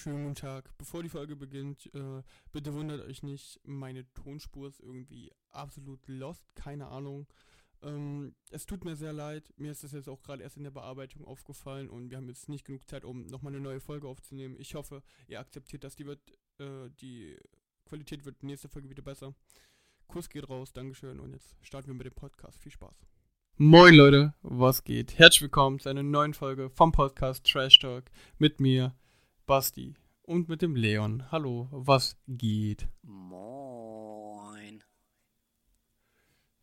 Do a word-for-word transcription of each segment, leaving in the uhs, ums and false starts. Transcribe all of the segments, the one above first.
Schönen guten Tag. Bevor die Folge beginnt, äh, bitte wundert euch nicht, meine Tonspur ist irgendwie absolut lost, keine Ahnung. Ähm, es tut mir sehr leid, mir ist das jetzt auch gerade erst in der Bearbeitung aufgefallen und wir haben jetzt nicht genug Zeit, um nochmal eine neue Folge aufzunehmen. Ich hoffe, ihr akzeptiert das, die wird, äh, die Qualität wird nächste Folge wieder besser. Kuss geht raus, Dankeschön und jetzt starten wir mit dem Podcast. Viel Spaß. Moin Leute, was geht? Herzlich willkommen zu einer neuen Folge vom Podcast Trash Talk mit mir, Basti, und mit dem Leon. Hallo, was geht? Moin.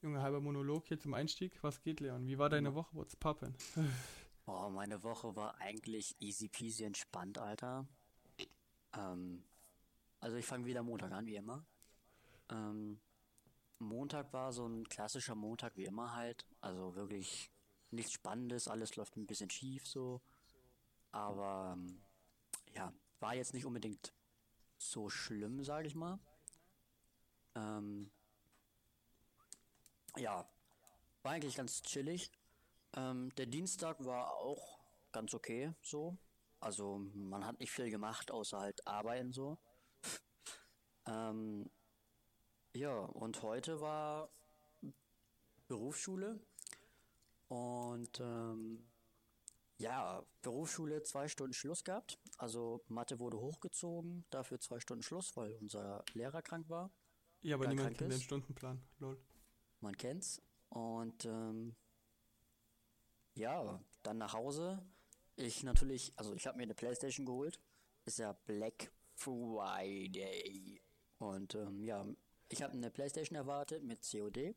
Junge, halber Monolog hier zum Einstieg. Was geht, Leon? Wie war deine Woche? What's poppin'? Oh, meine Woche war eigentlich easy peasy entspannt, Alter. Ähm, also ich fange wieder Montag an, wie immer. Ähm, Montag war so ein klassischer Montag, wie immer halt. Also wirklich nichts Spannendes, alles läuft ein bisschen schief so. Aber... Ähm, ja, war jetzt nicht unbedingt so schlimm, sage ich mal. Ähm, ja, war eigentlich ganz chillig. Ähm, der Dienstag war auch ganz okay, so. Also man hat nicht viel gemacht, außer halt arbeiten, so. ähm, ja, und heute war Berufsschule. Und, ähm... ja, Berufsschule zwei Stunden Schluss gehabt, also Mathe wurde hochgezogen, dafür zwei Stunden Schluss, weil unser Lehrer krank war. Ja, aber niemand kennt den Stundenplan, lol. Man kennt's und ähm, ja, dann nach Hause, ich natürlich, also ich habe mir eine Playstation geholt, ist ja Black Friday und ähm, ja, ich habe eine Playstation erwartet mit C O D.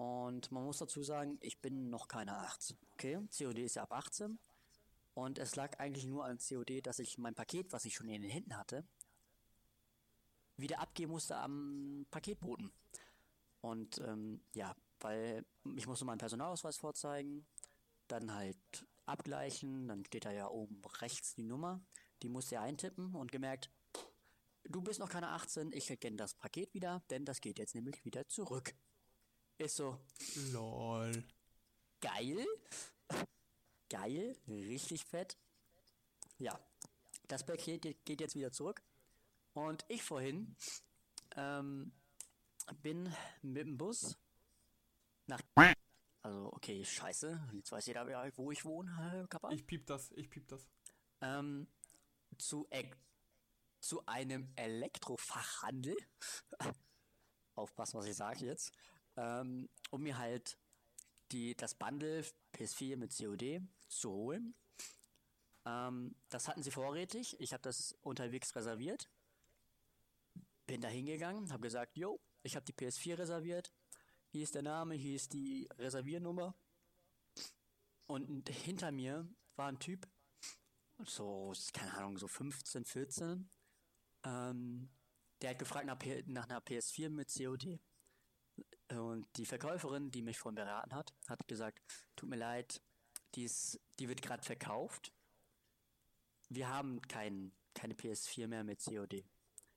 Und man muss dazu sagen, ich bin noch keine achtzehn, okay? C O D ist ja ab achtzehn. Und es lag eigentlich nur an C O D, dass ich mein Paket, was ich schon in den Händen hatte, wieder abgeben musste am Paketboten. Und ähm, ja, weil ich musste meinen Personalausweis vorzeigen, dann halt abgleichen, dann steht da ja oben rechts die Nummer, die musste ja eintippen und gemerkt, du bist noch keine achtzehn, ich erkenne das Paket wieder, denn das geht jetzt nämlich wieder zurück. Ist so. Lol. Geil. Geil. Richtig fett. Ja. Das Paket geht jetzt wieder zurück. Und ich vorhin ähm, bin mit dem Bus nach... Also, okay, scheiße. Jetzt weiß jeder, wo ich wohne. Kappa. Ich piep das. Ich piep das. Ähm, zu, e- zu einem Elektrofachhandel. Aufpassen, was ich sage jetzt. Um mir halt die, das Bundle P S vier mit C O D zu holen. Ähm, das hatten sie vorrätig. Ich habe das unterwegs reserviert. Bin da hingegangen, habe gesagt, yo, ich habe die P S vier reserviert. Hier ist der Name, hier ist die Reserviernummer. Und hinter mir war ein Typ, so, keine Ahnung, so fünfzehn, vierzehn. Ähm, der hat gefragt nach, nach einer P S vier mit C O D. Und die Verkäuferin, die mich vorhin beraten hat, hat gesagt, tut mir leid, die, ist, die wird gerade verkauft. Wir haben kein, keine P S vier mehr mit C O D.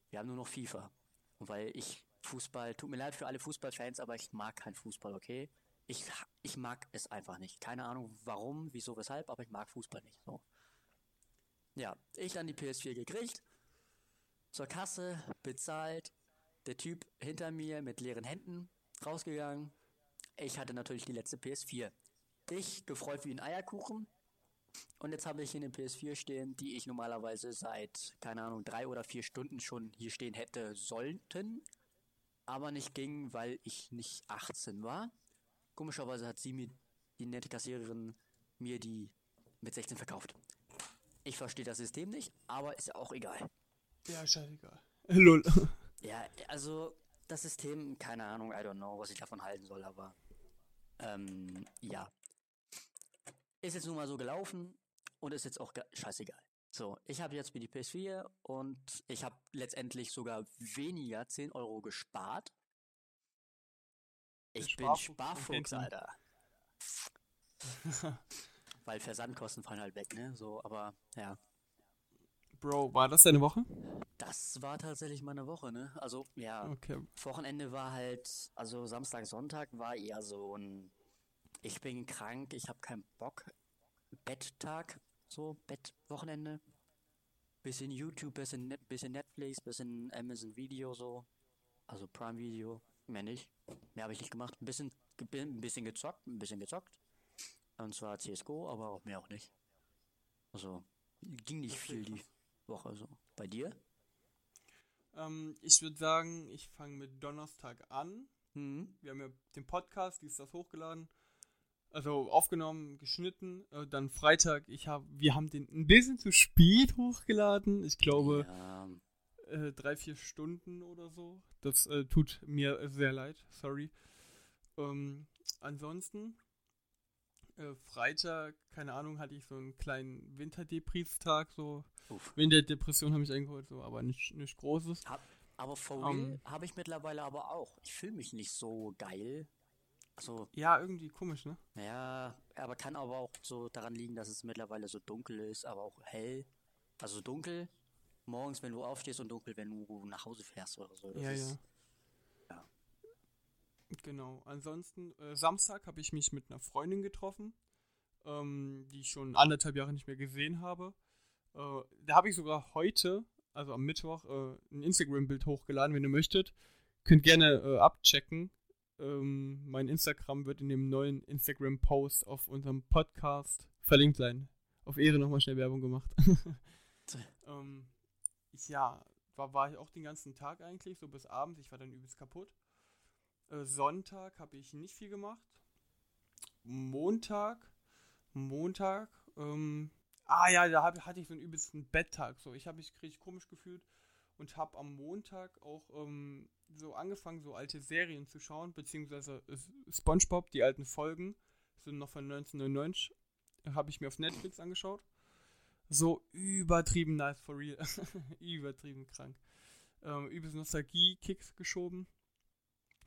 Wir haben nur noch FIFA. Und weil ich Fußball, tut mir leid für alle Fußballfans, aber ich mag keinen Fußball, okay? Ich, ich mag es einfach nicht. Keine Ahnung warum, wieso, weshalb, aber ich mag Fußball nicht. So. Ja, ich dann die P S vier gekriegt, zur Kasse, bezahlt, der Typ hinter mir mit leeren Händen, rausgegangen. Ich hatte natürlich die letzte P S vier. Ich gefreut wie ein Eierkuchen. Und jetzt habe ich hier eine P S vier stehen, die ich normalerweise seit, keine Ahnung, drei oder vier Stunden schon hier stehen hätte sollten. Aber nicht ging, weil ich nicht achtzehn war. Komischerweise hat sie mir, die nette Kassiererin, mir die mit sechzehn verkauft. Ich verstehe das System nicht, aber ist ja auch egal. Ja, scheißegal. Lol. Ja, also... das System, keine Ahnung, I don't know, was ich davon halten soll, aber ähm, ja. Ist jetzt nun mal so gelaufen und ist jetzt auch ge- scheißegal. So, ich habe jetzt mir die P S vier und ich habe letztendlich sogar weniger zehn Euro gespart. Ich bin Sparfuchs, Alter. Weil Versandkosten fallen halt weg, ne? So, aber ja. Bro, war das deine Woche? Das war tatsächlich meine Woche, ne? Also, ja, okay. Wochenende war halt, also Samstag, Sonntag war eher so ein, ich bin krank, ich hab keinen Bock, Betttag, so, Bettwochenende. Bisschen YouTube, bisschen, Net- bisschen Netflix, bisschen Amazon Video so. Also Prime Video, mehr nicht. Mehr habe ich nicht gemacht. Ein bisschen, ein bisschen gezockt, ein bisschen gezockt. Und zwar C S G O, aber auch mehr auch nicht. Also ging nicht viel die Woche so. Bei dir? Ähm, ich würde sagen, ich fange mit Donnerstag an. Mhm. Wir haben ja den Podcast, die ist das hochgeladen. Also aufgenommen, geschnitten, dann Freitag, ich hab, wir haben den ein bisschen zu spät hochgeladen, ich glaube ja. äh, drei, vier Stunden oder so, das äh, tut mir sehr leid, sorry. Ähm, ansonsten, äh, Freitag, keine Ahnung, hatte ich so einen kleinen Winterdepristag, so Uff. Winterdepression habe ich eingeholt, so, aber nicht, nicht Großes. Hab, aber for real um, habe ich mittlerweile aber auch, ich fühle mich nicht so geil. So. Ja, irgendwie komisch, ne? Ja, aber kann aber auch so daran liegen, dass es mittlerweile so dunkel ist, aber auch hell. Also dunkel morgens, wenn du aufstehst und dunkel, wenn du nach Hause fährst oder so. Das ja, ist, ja, ja. Genau. Ansonsten, äh, Samstag habe ich mich mit einer Freundin getroffen, ähm, die ich schon anderthalb Jahre nicht mehr gesehen habe. Äh, da habe ich sogar heute, also am Mittwoch, äh, ein Instagram-Bild hochgeladen, wenn ihr möchtet. Könnt gerne äh, abchecken. Ähm, mein Instagram wird in dem neuen Instagram-Post auf unserem Podcast verlinkt sein. Auf Ehre nochmal schnell Werbung gemacht. ähm, ich, ja, war, war ich auch den ganzen Tag eigentlich, so bis abends. Ich war dann übelst kaputt. Äh, Sonntag habe ich nicht viel gemacht. Montag, Montag, ähm, ah ja, da hab, hatte ich so einen übelsten Betttag. So, ich habe mich richtig komisch gefühlt und habe am Montag auch, ähm, so angefangen, so alte Serien zu schauen, beziehungsweise SpongeBob, die alten Folgen, sind noch von neunzehnhundertneunundneunzig, habe ich mir auf Netflix angeschaut. So übertrieben nice, for real. Übertrieben krank. Ähm, übelst Nostalgie-Kicks geschoben.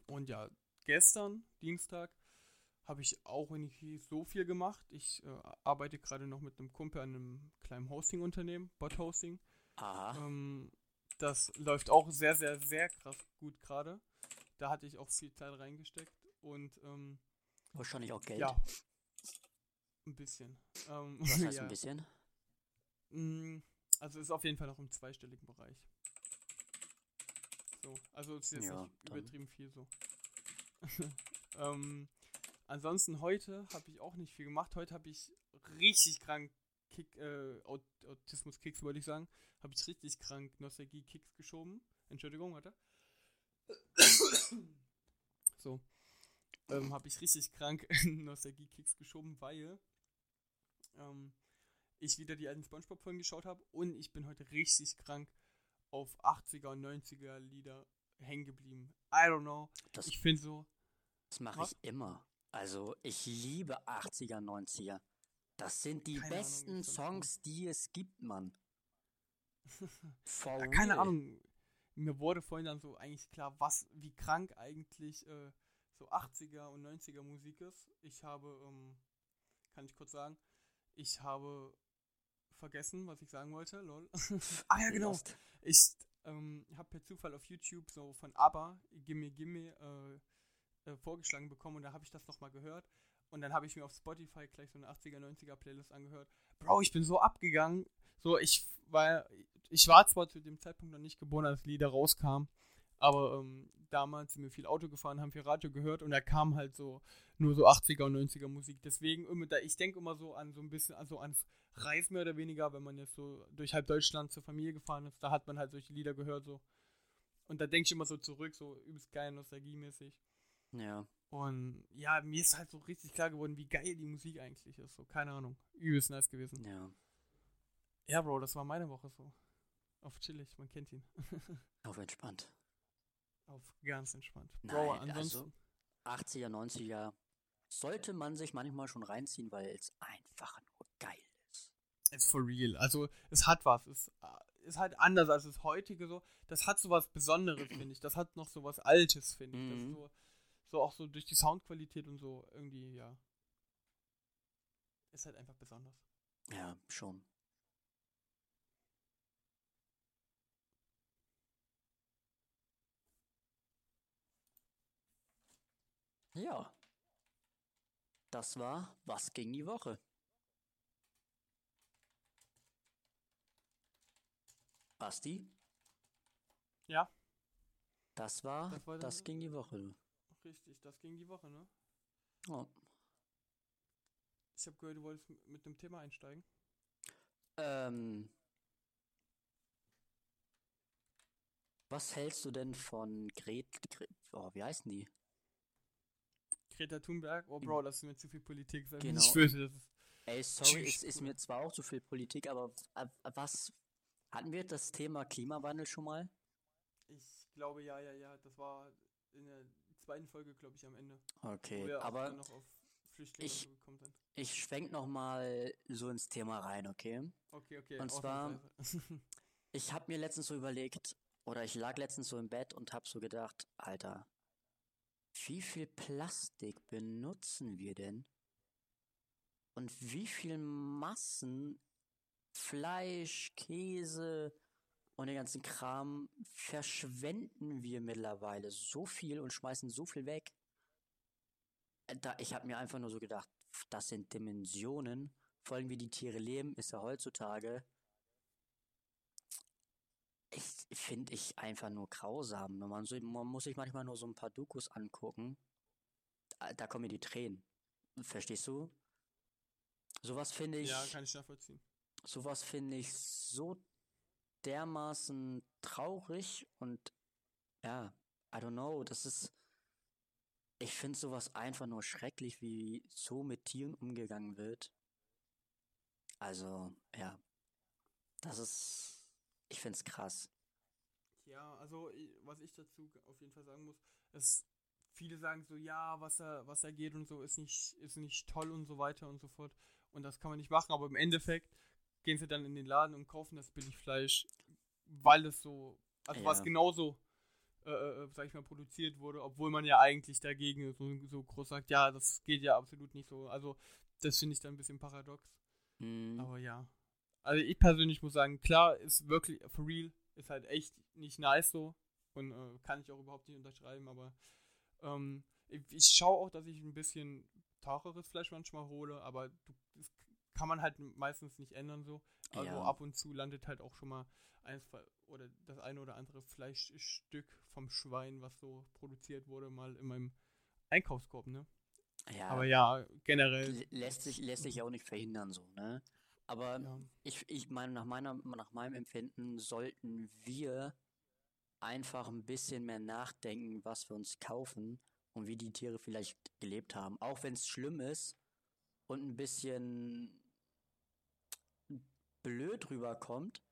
Und ja, gestern, Dienstag, habe ich auch nicht so viel gemacht. Ich äh, arbeite gerade noch mit einem Kumpel an einem kleinen Hosting-Unternehmen, Bot-Hosting. Aha. Ähm, Das läuft auch sehr, sehr, sehr krass gut gerade. Da hatte ich auch viel Zeit reingesteckt und ähm, wahrscheinlich auch Geld. Ja, ein bisschen. Ähm, Was heißt ja. ein bisschen? Also ist auf jeden Fall noch im zweistelligen Bereich. So, also es ist jetzt ja, nicht dann. Übertrieben viel so. ähm, ansonsten heute habe ich auch nicht viel gemacht. Heute habe ich richtig krank Kick, äh, Autismus-Kicks wollte ich sagen, habe ich richtig krank Nostalgie-Kicks geschoben. Entschuldigung, warte. So. Ähm, habe ich richtig krank Nostalgie-Kicks geschoben, weil ähm, ich wieder die alten Spongebob-Folgen geschaut habe und ich bin heute richtig krank auf achtziger und neunziger Lieder hängen geblieben. I don't know. Das, ich finde so... Das mache ich immer. Also, ich liebe achtziger, neunziger. Das sind die keine besten Ahnung, Songs, die es gibt, Mann. Ja, keine Ahnung. Mir wurde vorhin dann so eigentlich klar, was, wie krank eigentlich äh, so achtziger und neunziger Musik ist. Ich habe, ähm, kann ich kurz sagen, ich habe vergessen, was ich sagen wollte, lol. Ah ja, genau. Ich ähm, habe per Zufall auf YouTube so von ABBA, Gimme Gimme, äh, äh, vorgeschlagen bekommen und da habe ich das nochmal gehört. Und dann habe ich mir auf Spotify gleich so eine achtziger, neunziger Playlist angehört. Bro, ich bin so abgegangen. So, ich war, ich war zwar zu dem Zeitpunkt noch nicht geboren, als Lieder rauskamen, aber ähm, damals sind wir viel Auto gefahren, haben viel Radio gehört und da kam halt so nur so achtziger und neunziger Musik. Deswegen, ich denke immer so an so ein bisschen, also ans Reisen mehr oder weniger, wenn man jetzt so durch halb Deutschland zur Familie gefahren ist, da hat man halt solche Lieder gehört so. Und da denke ich immer so zurück, so übelst geil, nostalgiemäßig. Ja. Und ja, mir ist halt so richtig klar geworden, wie geil die Musik eigentlich ist. So, keine Ahnung. Übelst nice gewesen. Ja. Ja, Bro, das war meine Woche so. Auf chillig, man kennt ihn. Auf entspannt. Auf ganz entspannt. Bro, nein, ansonsten. Also, achtziger, neunziger sollte man sich manchmal schon reinziehen, weil es einfach nur geil ist. It's for real. Also, es hat was. Es ist halt anders als das heutige so. Das hat so was Besonderes, finde ich. Das hat noch so was Altes, finde ich. Das ist so. So auch so durch die Soundqualität und so irgendwie, ja. Ist halt einfach besonders. Ja, schon. Ja. Das war Was ging die Woche? Basti? Ja. Das war, das, war das ging die Woche. Richtig, das ging die Woche, ne? Oh. Ich habe gehört, du wolltest mit einem Thema einsteigen. Ähm. Was hältst du denn von Gret... Gret oh, wie heißen die? Greta Thunberg? Oh, Bro, das ist mir zu viel Politik. Sein. Genau. Ich fürchte, das ist Ey, sorry, es ist mir zwar auch zu viel Politik, aber was... Hatten wir das Thema Klimawandel schon mal? Ich glaube, ja, ja, ja. Das war in der zweiten Folge, glaube ich, am Ende. Okay, aber noch auf Flüchtlinge ich, gekommen sind. Ich schwenk nochmal so ins Thema rein, okay? Okay, okay. Und zwar, ich habe mir letztens so überlegt, oder ich lag letztens so im Bett und habe so gedacht, Alter, wie viel Plastik benutzen wir denn? Und wie viel Massen Fleisch, Käse und den ganzen Kram verschwenden wir mittlerweile so viel und schmeißen so viel weg. Da, ich habe mir einfach nur so gedacht, das sind Dimensionen, vor allem wie die Tiere leben, ist ja heutzutage. Ich finde ich einfach nur grausam. Man, so, man muss sich manchmal nur so ein paar Dokus angucken, da, da kommen mir die Tränen. Verstehst du? Sowas finde ich... Ja, kann ich nachvollziehen. Sowas finde ich so dermaßen traurig und ja, I don't know, das ist, ich finde sowas einfach nur schrecklich, wie so mit Tieren umgegangen wird. Also, ja, das ist, ich finde es krass. Ja, also, was ich dazu auf jeden Fall sagen muss, ist, viele sagen so, ja, was da, was da geht und so, ist nicht, ist nicht toll und so weiter und so fort und das kann man nicht machen, aber im Endeffekt gehen sie dann in den Laden und kaufen das Billigfleisch, weil es so, also ja. was genauso, äh, sag ich mal, produziert wurde, obwohl man ja eigentlich dagegen so, so groß sagt, ja, das geht ja absolut nicht so. Also das finde ich dann ein bisschen paradox. Mhm. Aber ja. Also ich persönlich muss sagen, klar, ist wirklich, for real, ist halt echt nicht nice so und äh, kann ich auch überhaupt nicht unterschreiben, aber ähm, ich, ich schaue auch, dass ich ein bisschen teureres Fleisch manchmal hole, aber du, es kann man halt meistens nicht ändern so. Also ja. Ab und zu landet halt auch schon mal eins oder das eine oder andere Fleischstück vom Schwein, was so produziert wurde, mal in meinem Einkaufskorb, ne? Ja. Aber ja, generell. Lässt sich, lässt sich ja auch nicht verhindern so, ne? Aber ja. ich, ich meine, nach meiner, nach meinem Empfinden sollten wir einfach ein bisschen mehr nachdenken, was wir uns kaufen und wie die Tiere vielleicht gelebt haben. Auch wenn es schlimm ist und ein bisschen blöd rüberkommt,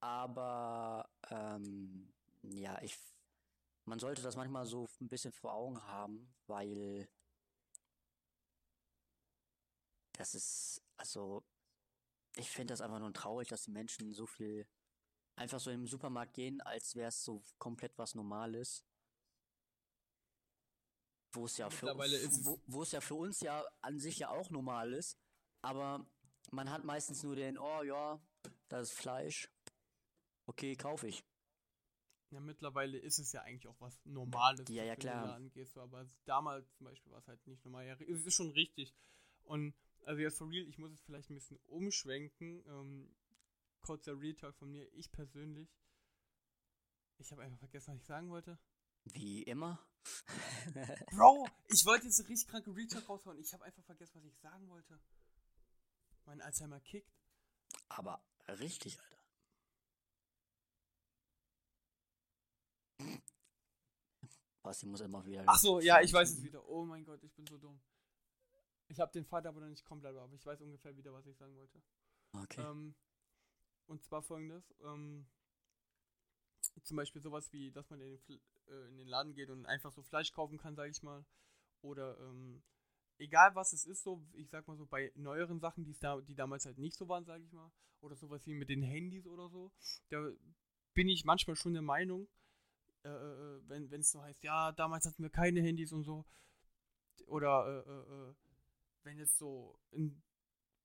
aber ähm, ja, ich, man sollte das manchmal so ein bisschen vor Augen haben, weil das ist, also ich finde das einfach nur traurig, dass die Menschen so viel einfach so im Supermarkt gehen, als wäre es so komplett was Normales, wo es ja für uns, wo, wo es ja für uns ja an sich ja auch normal ist, aber man hat meistens nur den, oh ja, das ist Fleisch, okay, kaufe ich. Ja, mittlerweile ist es ja eigentlich auch was Normales. Ja, ja, klar. Angehst, aber damals zum Beispiel war es halt nicht normal. Ja, es ist schon richtig. Und also jetzt for real, ich muss es vielleicht ein bisschen umschwenken. Ähm, kurzer Real Talk von mir, ich persönlich, ich habe einfach vergessen, was ich sagen wollte. Wie immer. Bro, ich wollte jetzt eine richtig kranke Real Talk raushauen. Ich habe einfach vergessen, was ich sagen wollte. Mein Alzheimer kickt. Aber richtig, Alter. Basti muss immer wieder... Ach so, ja, ich weiß es wieder. Oh mein Gott, ich bin so dumm. Ich habe den Vater aber noch nicht komplett, aber ich weiß ungefähr wieder, was ich sagen wollte. Okay. Ähm, und zwar folgendes. Ähm, zum Beispiel sowas wie, dass man in den, Fl- äh, in den Laden geht und einfach so Fleisch kaufen kann, sage ich mal. Oder... Ähm, egal was es ist, so, ich sag mal so, bei neueren Sachen, die's da, die damals halt nicht so waren, sag ich mal, oder sowas wie mit den Handys oder so, da bin ich manchmal schon der Meinung, äh, wenn es so heißt, ja, damals hatten wir keine Handys und so, oder äh, äh, wenn es so in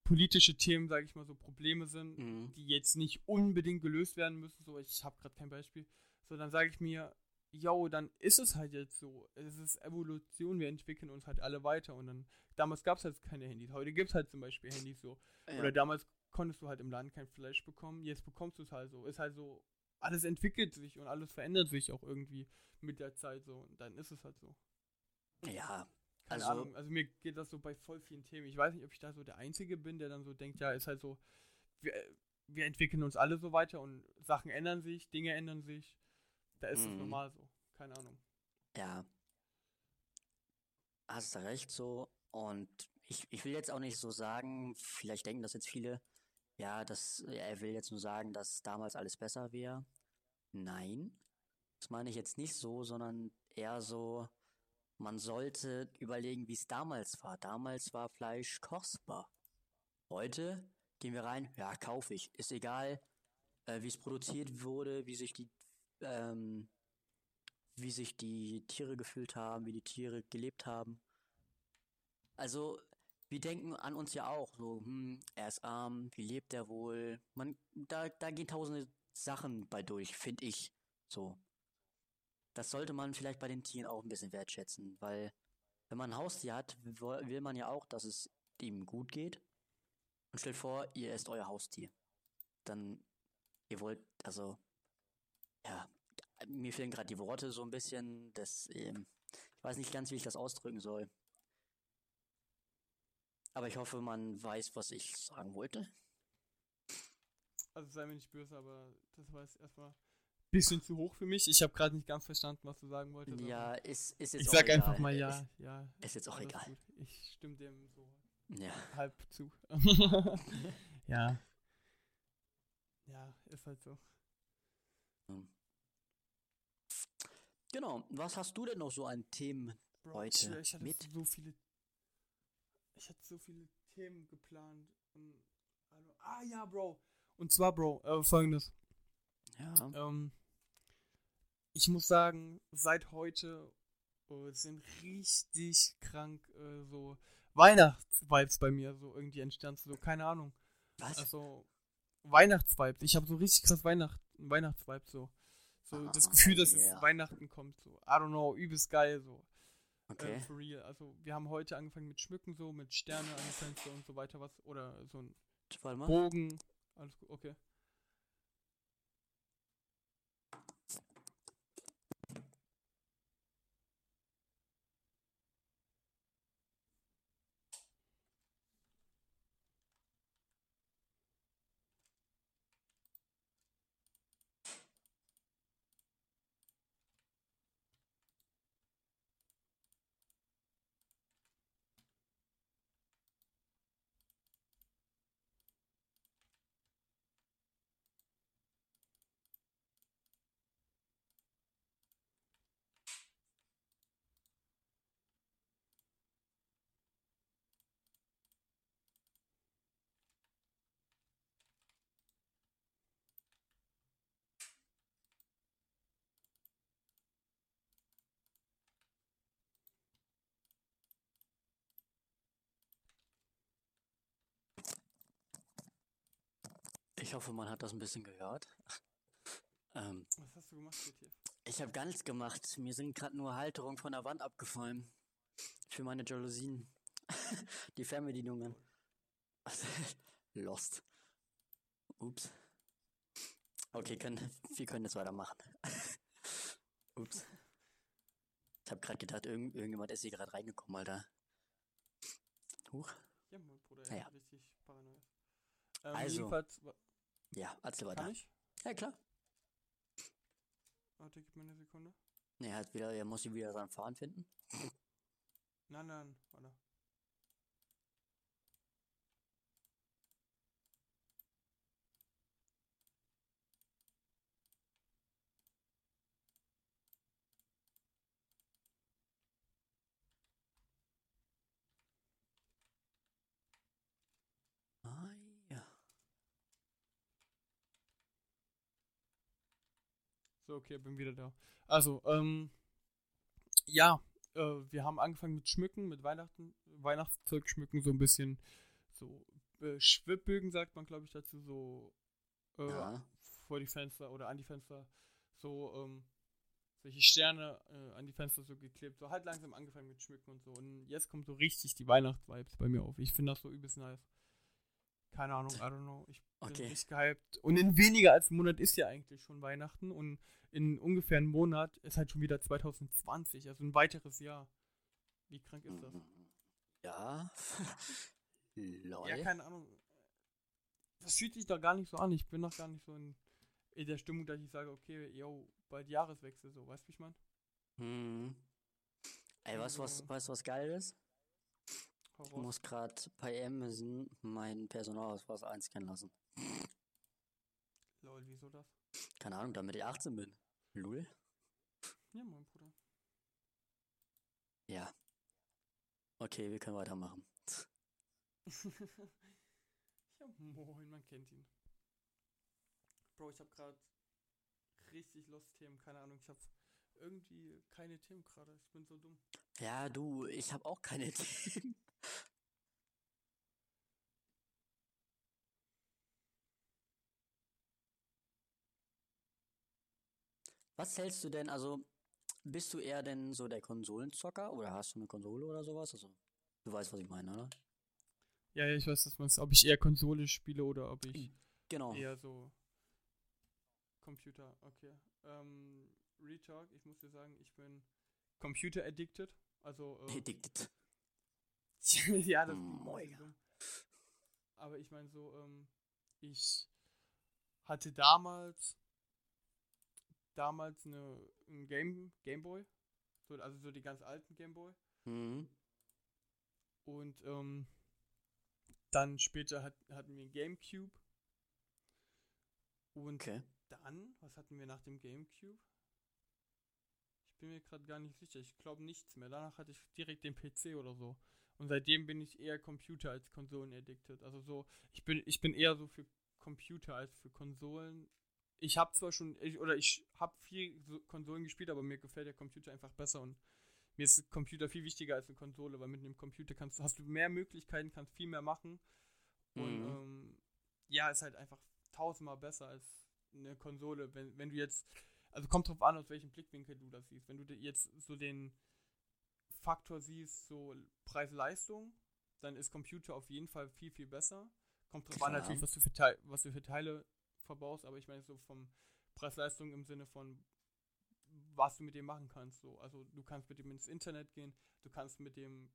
politische Themen, sag ich mal, so Probleme sind, mhm. die jetzt nicht unbedingt gelöst werden müssen, so, ich habe gerade kein Beispiel, so, dann sage ich mir, jo, dann ist es halt jetzt so. Es ist Evolution, wir entwickeln uns halt alle weiter. Und dann, damals gab es halt keine Handys. Heute gibt es halt zum Beispiel Handys so. Ja. Oder damals konntest du halt im Laden kein Fleisch bekommen. Jetzt bekommst du es halt so. Ist halt so, alles entwickelt sich und alles verändert sich auch irgendwie mit der Zeit so. Und dann ist es halt so. Ja, keine also... Ahnung. Also mir geht das so bei voll vielen Themen. Ich weiß nicht, ob ich da so der Einzige bin, der dann so denkt, ja, ist halt so, wir, wir entwickeln uns alle so weiter und Sachen ändern sich, Dinge ändern sich. Da ist mhm. es normal so. Keine Ahnung. Ja. Hast du recht so. Und ich, ich will jetzt auch nicht so sagen, vielleicht denken das jetzt viele, ja, das, er will jetzt nur sagen, dass damals alles besser wäre. Nein, das meine ich jetzt nicht so, sondern eher so, man sollte überlegen, wie es damals war. Damals war Fleisch kostbar. Heute gehen wir rein, ja, kaufe ich. Ist egal, äh, wie es produziert wurde, wie sich die, ähm, wie sich die Tiere gefühlt haben, wie die Tiere gelebt haben. Also, wir denken an uns ja auch so, hm, er ist arm, wie lebt er wohl? Man, da, da gehen tausende Sachen bei durch, finde ich. So. Das sollte man vielleicht bei den Tieren auch ein bisschen wertschätzen, weil wenn man ein Haustier hat, will man ja auch, dass es ihm gut geht. Und stellt vor, ihr esst euer Haustier. Dann, ihr wollt, also, ja, mir fehlen gerade die Worte so ein bisschen, das, ähm, ich weiß nicht ganz, wie ich das ausdrücken soll. Aber ich hoffe, man weiß, was ich sagen wollte. Also sei mir nicht böse, aber das war jetzt erstmal ein bisschen zu hoch für mich. Ich habe gerade nicht ganz verstanden, was du sagen wolltest. Ja, ist, ist jetzt ich auch egal. Ich sag einfach mal ja. Ist, ja, ist jetzt auch egal. Gut. Ich stimme dem so ja. halb zu. ja. Ja, ist halt so. Genau. Was hast du denn noch so an Themen Bro, heute? Ich hatte mit? so viele Ich hatte so viele Themen geplant. Und, also, ah ja, Bro. Und zwar, Bro, äh, folgendes. Ja. Ähm, ich muss sagen, seit heute äh, sind richtig krank äh, so Weihnachtsvibes bei mir so irgendwie entstanden. So, keine Ahnung. Was? Also, Weihnachtsvibes. Ich habe so richtig krass Weihnacht, Weihnachtsvibes so. So ah, das Gefühl, okay, dass es yeah. Weihnachten kommt. So, I don't know, übelst geil so. Okay. Äh, for real. Also wir haben heute angefangen mit Schmücken so, mit Sterne an den Fenster und so weiter was. Oder so ein Bogen. Alles gut, okay. Ich hoffe, man hat das ein bisschen gehört. ähm, Was hast du gemacht, T T F? Ich habe gar nichts gemacht. Mir sind gerade nur Halterungen von der Wand abgefallen. Für meine Jalousien. Die Fernbedienungen. Lost. Ups. Okay, können, wir können jetzt weitermachen. Ups. Ich habe gerade gedacht, irgend, irgendjemand ist hier gerade reingekommen, Alter. Huch. Ja, mein Bruder, er ja. hat richtig paranoid. Ähm, also... Ja, erzähl weiter. Kann ich? Ja, klar. Warte, gib mir eine Sekunde. Ne, er hat wieder, er muss wieder seinen Faden finden. Nein, nein, warte. So, okay, bin wieder da. Also, ähm, ja, äh, wir haben angefangen mit Schmücken, mit Weihnachten, Weihnachtszeug schmücken, so ein bisschen, so, äh, Schwibbögen sagt man, glaube ich, dazu, so, äh, ja. vor die Fenster oder an die Fenster, so, ähm, solche Sterne äh, an die Fenster so geklebt, so halt langsam angefangen mit Schmücken und so. Und jetzt kommt so richtig die Weihnachtsvibes bei mir auf. Ich finde das so übelst nice. Keine Ahnung, I don't know. Ich bin okay. nicht gehypt. Und in weniger als einem Monat ist ja eigentlich schon Weihnachten. Und in ungefähr einem Monat ist halt schon wieder zwanzig zwanzig, also ein weiteres Jahr. Wie krank ist das? Ja. Lol. Ja, keine Ahnung. Das fühlt sich da gar nicht so an. Ich bin noch gar nicht so in, in der Stimmung, dass ich sage, okay, yo, bald Jahreswechsel, so. Weißt du, wie ich meine? Hm. Ey, weißt du, was, was, was geil ist? Ich muss gerade bei Amazon meinen Personalausweis einscannen lassen. Lol, wieso das? Keine Ahnung, damit ich achtzehn bin. Lul. Ja, mein Bruder. Ja. Okay, wir können weitermachen. Ja, moin, man kennt ihn. Bro, ich hab grad richtig lost Themen, keine Ahnung, ich hab irgendwie keine Themen gerade, ich bin so dumm. Ja, du, ich hab auch keine Themen. Was hältst du denn, also, bist du eher denn so der Konsolenzocker oder hast du eine Konsole oder sowas? Also, du weißt, was ich meine, oder? Ja, ja, ich weiß, dass man es, ob ich eher Konsole spiele oder ob ich genau. eher so Computer, okay. Ähm, Retalk, ich muss dir sagen, ich bin Computer addicted, also äh, addicted. Ja, das ist dumm. Aber ich meine so, ähm, ich hatte damals damals eine ein Game Gameboy, so, also so die ganz alten Gameboy. Mhm. Und ähm, dann später hat, hatten wir Gamecube. Und okay. dann, was hatten wir nach dem Gamecube? Ich bin mir gerade gar nicht sicher. Ich glaube nichts mehr. Danach hatte ich direkt den P C oder so. Und seitdem bin ich eher Computer als Konsolen addicted. Also so, ich bin ich bin eher so für Computer als für Konsolen. Ich habe zwar schon, ich, oder ich habe viel so Konsolen gespielt, aber mir gefällt der Computer einfach besser und mir ist ein Computer viel wichtiger als eine Konsole, weil mit einem Computer kannst, hast du mehr Möglichkeiten, kannst viel mehr machen. Und mhm. ähm, ja, ist halt einfach tausendmal besser als eine Konsole. Wenn, wenn du jetzt, also kommt drauf an, aus welchem Blickwinkel du das siehst. Wenn du jetzt so den Faktor siehst, so Preis-Leistung, dann ist Computer auf jeden Fall viel, viel besser. Kommt drauf Klar. an natürlich, was du, für Teil, was du für Teile verbaust, aber ich meine so vom Preis-Leistung im Sinne von was du mit dem machen kannst, so. Also du kannst mit dem ins Internet gehen, du kannst mit dem,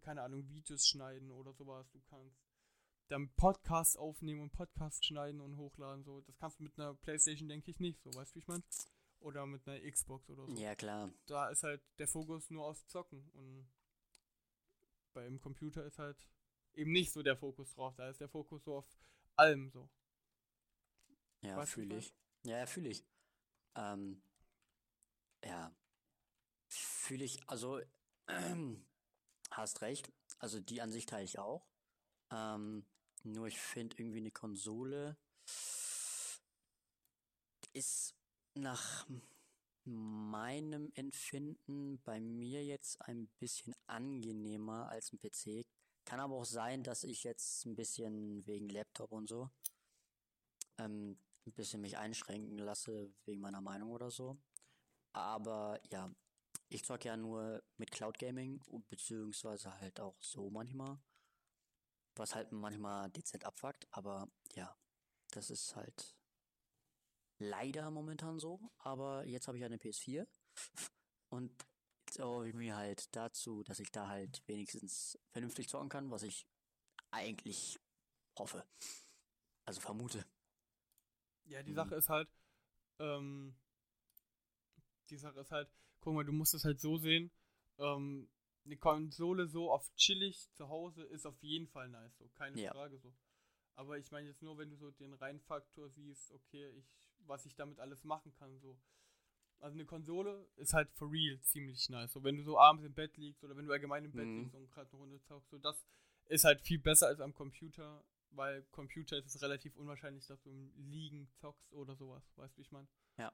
keine Ahnung, Videos schneiden oder sowas, du kannst dann Podcast aufnehmen und Podcast schneiden und hochladen, so. Das kannst du mit einer Playstation, denke ich, nicht, so, weißt du, wie ich meine? Oder mit einer Xbox oder so. Ja, klar. Da ist halt der Fokus nur aufs Zocken und beim Computer ist halt eben nicht so der Fokus drauf, da ist der Fokus so auf allem, so. Ja, fühle ich. Ja, fühle ich. Ähm, Ja, fühle ich, also äh, hast recht, also die Ansicht teile ich auch, ähm, nur ich finde irgendwie eine Konsole ist nach meinem Empfinden bei mir jetzt ein bisschen angenehmer als ein P C, kann aber auch sein, dass ich jetzt ein bisschen wegen Laptop und so ähm, ein bisschen mich einschränken lasse wegen meiner Meinung oder so. Aber ja, ich zocke ja nur mit Cloud Gaming, beziehungsweise halt auch so manchmal, was halt manchmal dezent abfuckt, aber ja, das ist halt leider momentan so, aber jetzt habe ich eine P S vier und jetzt erhoffe ich mir halt dazu, dass ich da halt wenigstens vernünftig zocken kann, was ich eigentlich hoffe, also vermute. Ja, die Sache ist halt, ähm, Die Sache ist halt, guck mal, du musst es halt so sehen, ähm, eine Konsole so auf chillig zu Hause ist auf jeden Fall nice, so, keine ja. Frage so. Aber ich meine jetzt nur, wenn du so den reinen Faktor siehst, okay, ich, was ich damit alles machen kann, so. Also eine Konsole ist halt for real ziemlich nice, so, wenn du so abends im Bett liegst oder wenn du allgemein im Bett mhm. liegst und gerade eine Runde zockst, so, das ist halt viel besser als am Computer, weil Computer ist es relativ unwahrscheinlich, dass du im Liegen zockst oder sowas, weißt du, wie ich meine? Ja.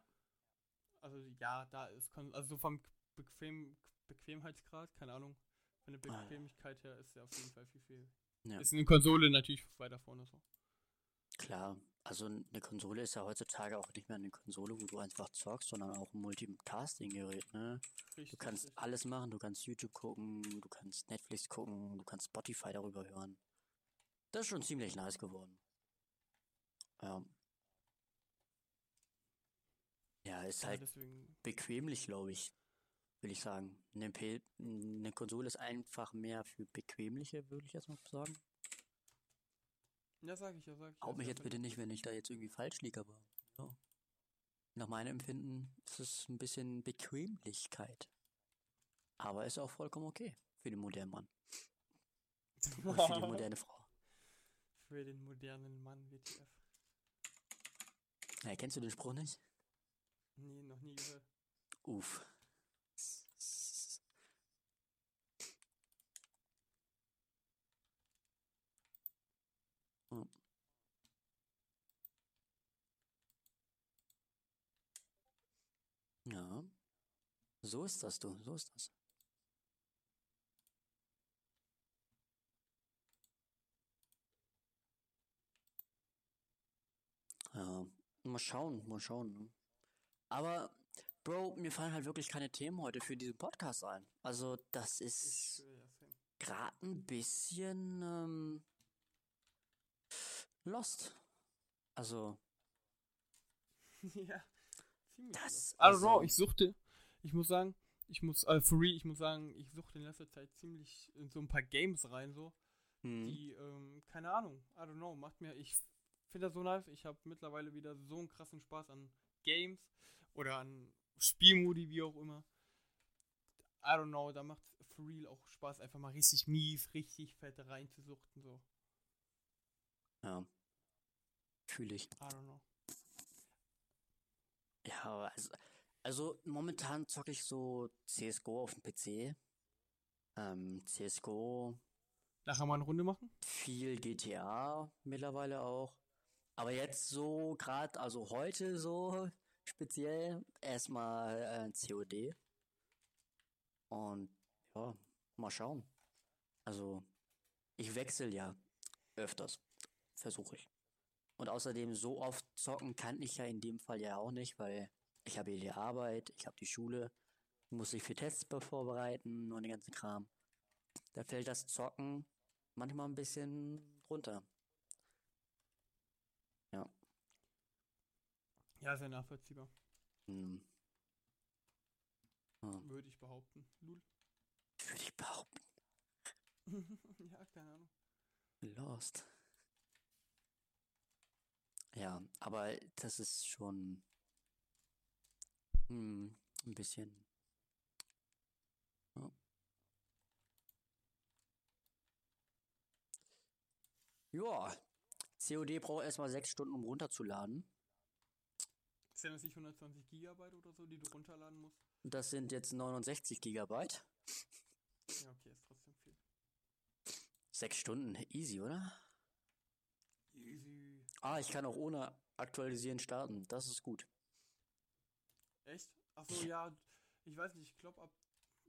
Also ja, da ist, also so vom Bequem, Bequemheitsgrad, keine Ahnung, von der Bequemlichkeit her ist ja auf jeden Fall viel, viel. Ja. Ist eine Konsole natürlich weiter vorne so. Klar, also eine Konsole ist ja heutzutage auch nicht mehr eine Konsole, wo du einfach zockst, sondern auch ein Multicasting-Gerät, ne? Richtig, du kannst richtig. Alles machen, du kannst YouTube gucken, du kannst Netflix gucken, du kannst Spotify darüber hören. Das ist schon ziemlich nice geworden. Ja. Ja, ist halt ja, deswegen bequemlich, glaube ich, will ich sagen. Eine, P- eine Konsole ist einfach mehr für bequemliche, würde ich erstmal sagen. Ja, sag ich, ja, sag ich. Haut mich jetzt bitte nicht, wenn ich da jetzt irgendwie falsch liege, aber ja. Nach meinem Empfinden ist es ein bisschen Bequemlichkeit. Aber ist auch vollkommen okay für den modernen Mann. Und für die moderne Frau. Für den modernen Mann, W T F. Na, kennst du den Spruch nicht? Nee, noch nie gehört. Uff. Hm. Ja. So ist das, du. So ist das. Ja. Mal schauen, mal schauen. Ne? Aber, Bro, mir fallen halt wirklich keine Themen heute für diesen Podcast ein. Also, das ist gerade ein bisschen ähm, lost. Also. Ja. Das, also, also, ich suchte, ich muss sagen, ich muss, äh, for real, ich muss sagen, ich suchte in letzter Zeit ziemlich in so ein paar Games rein, so, hm. die, ähm, keine Ahnung, I don't know, macht mir, ich finde das so nice, ich habe mittlerweile wieder so einen krassen Spaß an Games oder an Spielmodi, wie auch immer, I don't know, da macht for real auch Spaß, einfach mal richtig mies, richtig fett reinzusuchten, so. Ja, fühle ich. I don't know. Ja, also, also momentan zocke ich so C S G O auf dem P C. Ähm, C S G O. Nachher mal eine Runde machen? Viel G T A mittlerweile auch. Aber jetzt so gerade, also heute so speziell, erstmal äh, C O D. Und ja, mal schauen. Also, ich wechsle ja öfters. Versuche ich. Und außerdem, so oft zocken kann ich ja in dem Fall ja auch nicht, weil ich habe hier die Arbeit, ich habe die Schule, muss ich für Tests vorbereiten und den ganzen Kram. Da fällt das Zocken manchmal ein bisschen runter. Ja. Ja, sehr nachvollziehbar. Hm. Hm. Würde ich behaupten. Lul. Würde ich behaupten. Ja, keine Ahnung. Lost. Ja, aber das ist schon hm, ein bisschen. Ja. Joa, C O D braucht erstmal sechs Stunden, um runterzuladen. Sind das nicht hundertzwanzig Gigabyte oder so, die du runterladen musst? Das sind jetzt neunundsechzig Gigabyte. Ja, okay, ist trotzdem viel. Sechs Stunden, easy, oder? Easy. Ah, ich kann auch ohne aktualisieren starten. Das ist gut. Echt? Achso, ja. Ich weiß nicht, ich glaube, ab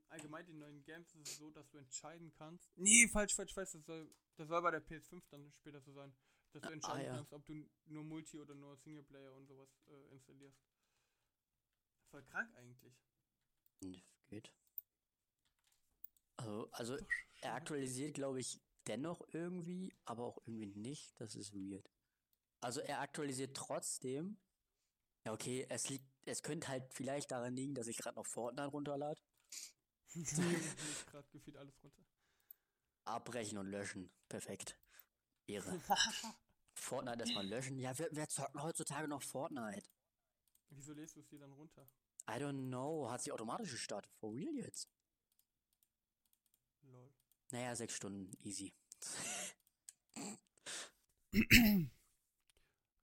allgemein den neuen Games ist es so, dass du entscheiden kannst. Nee, falsch, falsch, falsch. Das soll, das soll bei der P S fünf dann später so sein. Dass du entscheiden ah, ja. kannst, ob du nur Multi oder nur Singleplayer und sowas äh, installierst. Voll krank eigentlich. Geht. Also, also Doch, er aktualisiert, glaube ich, dennoch irgendwie, aber auch irgendwie nicht. Das ist weird. Also er aktualisiert trotzdem. Ja, okay, es liegt, es könnte halt vielleicht daran liegen, dass ich gerade noch Fortnite runterlade. Ich gerade gefühlt alles runter. Abbrechen und löschen. Perfekt. Ehre. Fortnite erstmal löschen. Ja, wer, wer zockt heutzutage noch Fortnite? Wieso lädst du es dir dann runter? I don't know. Hat sich automatisch gestartet. For real jetzt? Lol. Naja, sechs Stunden. Easy.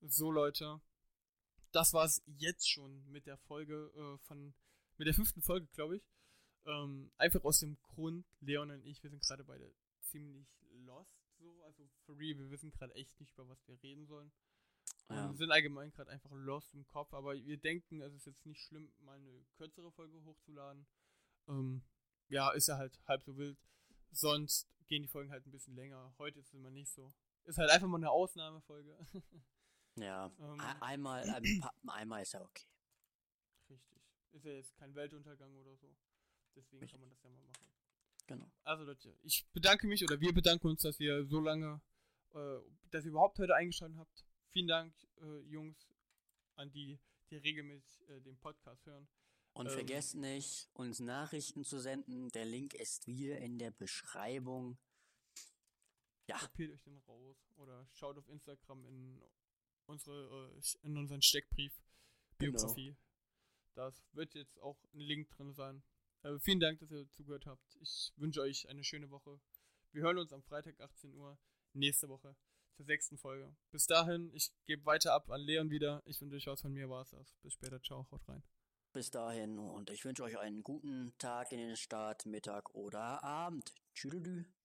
So, Leute, das war's jetzt schon mit der Folge äh, von, mit der fünften Folge, glaube ich. Ähm, einfach aus dem Grund, Leon und ich, wir sind gerade beide ziemlich lost, so, also for real, wir wissen gerade echt nicht, über was wir reden sollen. Ja. Wir sind allgemein gerade einfach lost im Kopf, aber wir denken, es ist jetzt nicht schlimm, mal eine kürzere Folge hochzuladen. Ähm, ja, ist ja halt halb so wild. Sonst gehen die Folgen halt ein bisschen länger. Heute ist es immer nicht so. Ist halt einfach mal eine Ausnahmefolge. Ja, ähm, einmal, ein paar, einmal ist ja okay. Richtig. Ist ja jetzt kein Weltuntergang oder so. Deswegen richtig. Kann man das ja mal machen. Genau. Also Leute, ich bedanke mich oder wir bedanken uns, dass ihr so lange äh, dass ihr überhaupt heute eingeschaltet habt. Vielen Dank, äh, Jungs, an die, die regelmäßig äh, den Podcast hören. Und ähm, vergesst nicht, uns Nachrichten zu senden. Der Link ist wie in der Beschreibung. Ja. Kopiert euch den raus oder schaut auf Instagram in unsere äh, in unseren Steckbrief Biografie. Genau. Das wird jetzt auch ein Link drin sein. Äh, vielen Dank, dass ihr zugehört habt. Ich wünsche euch eine schöne Woche. Wir hören uns am Freitag achtzehn Uhr nächste Woche zur sechsten Folge. Bis dahin, ich gebe weiter ab an Leon wieder. Ich bin durchaus von mir, war es das. Bis später, ciao, haut rein. Bis dahin und ich wünsche euch einen guten Tag in den Start, Mittag oder Abend. Tschüdelü.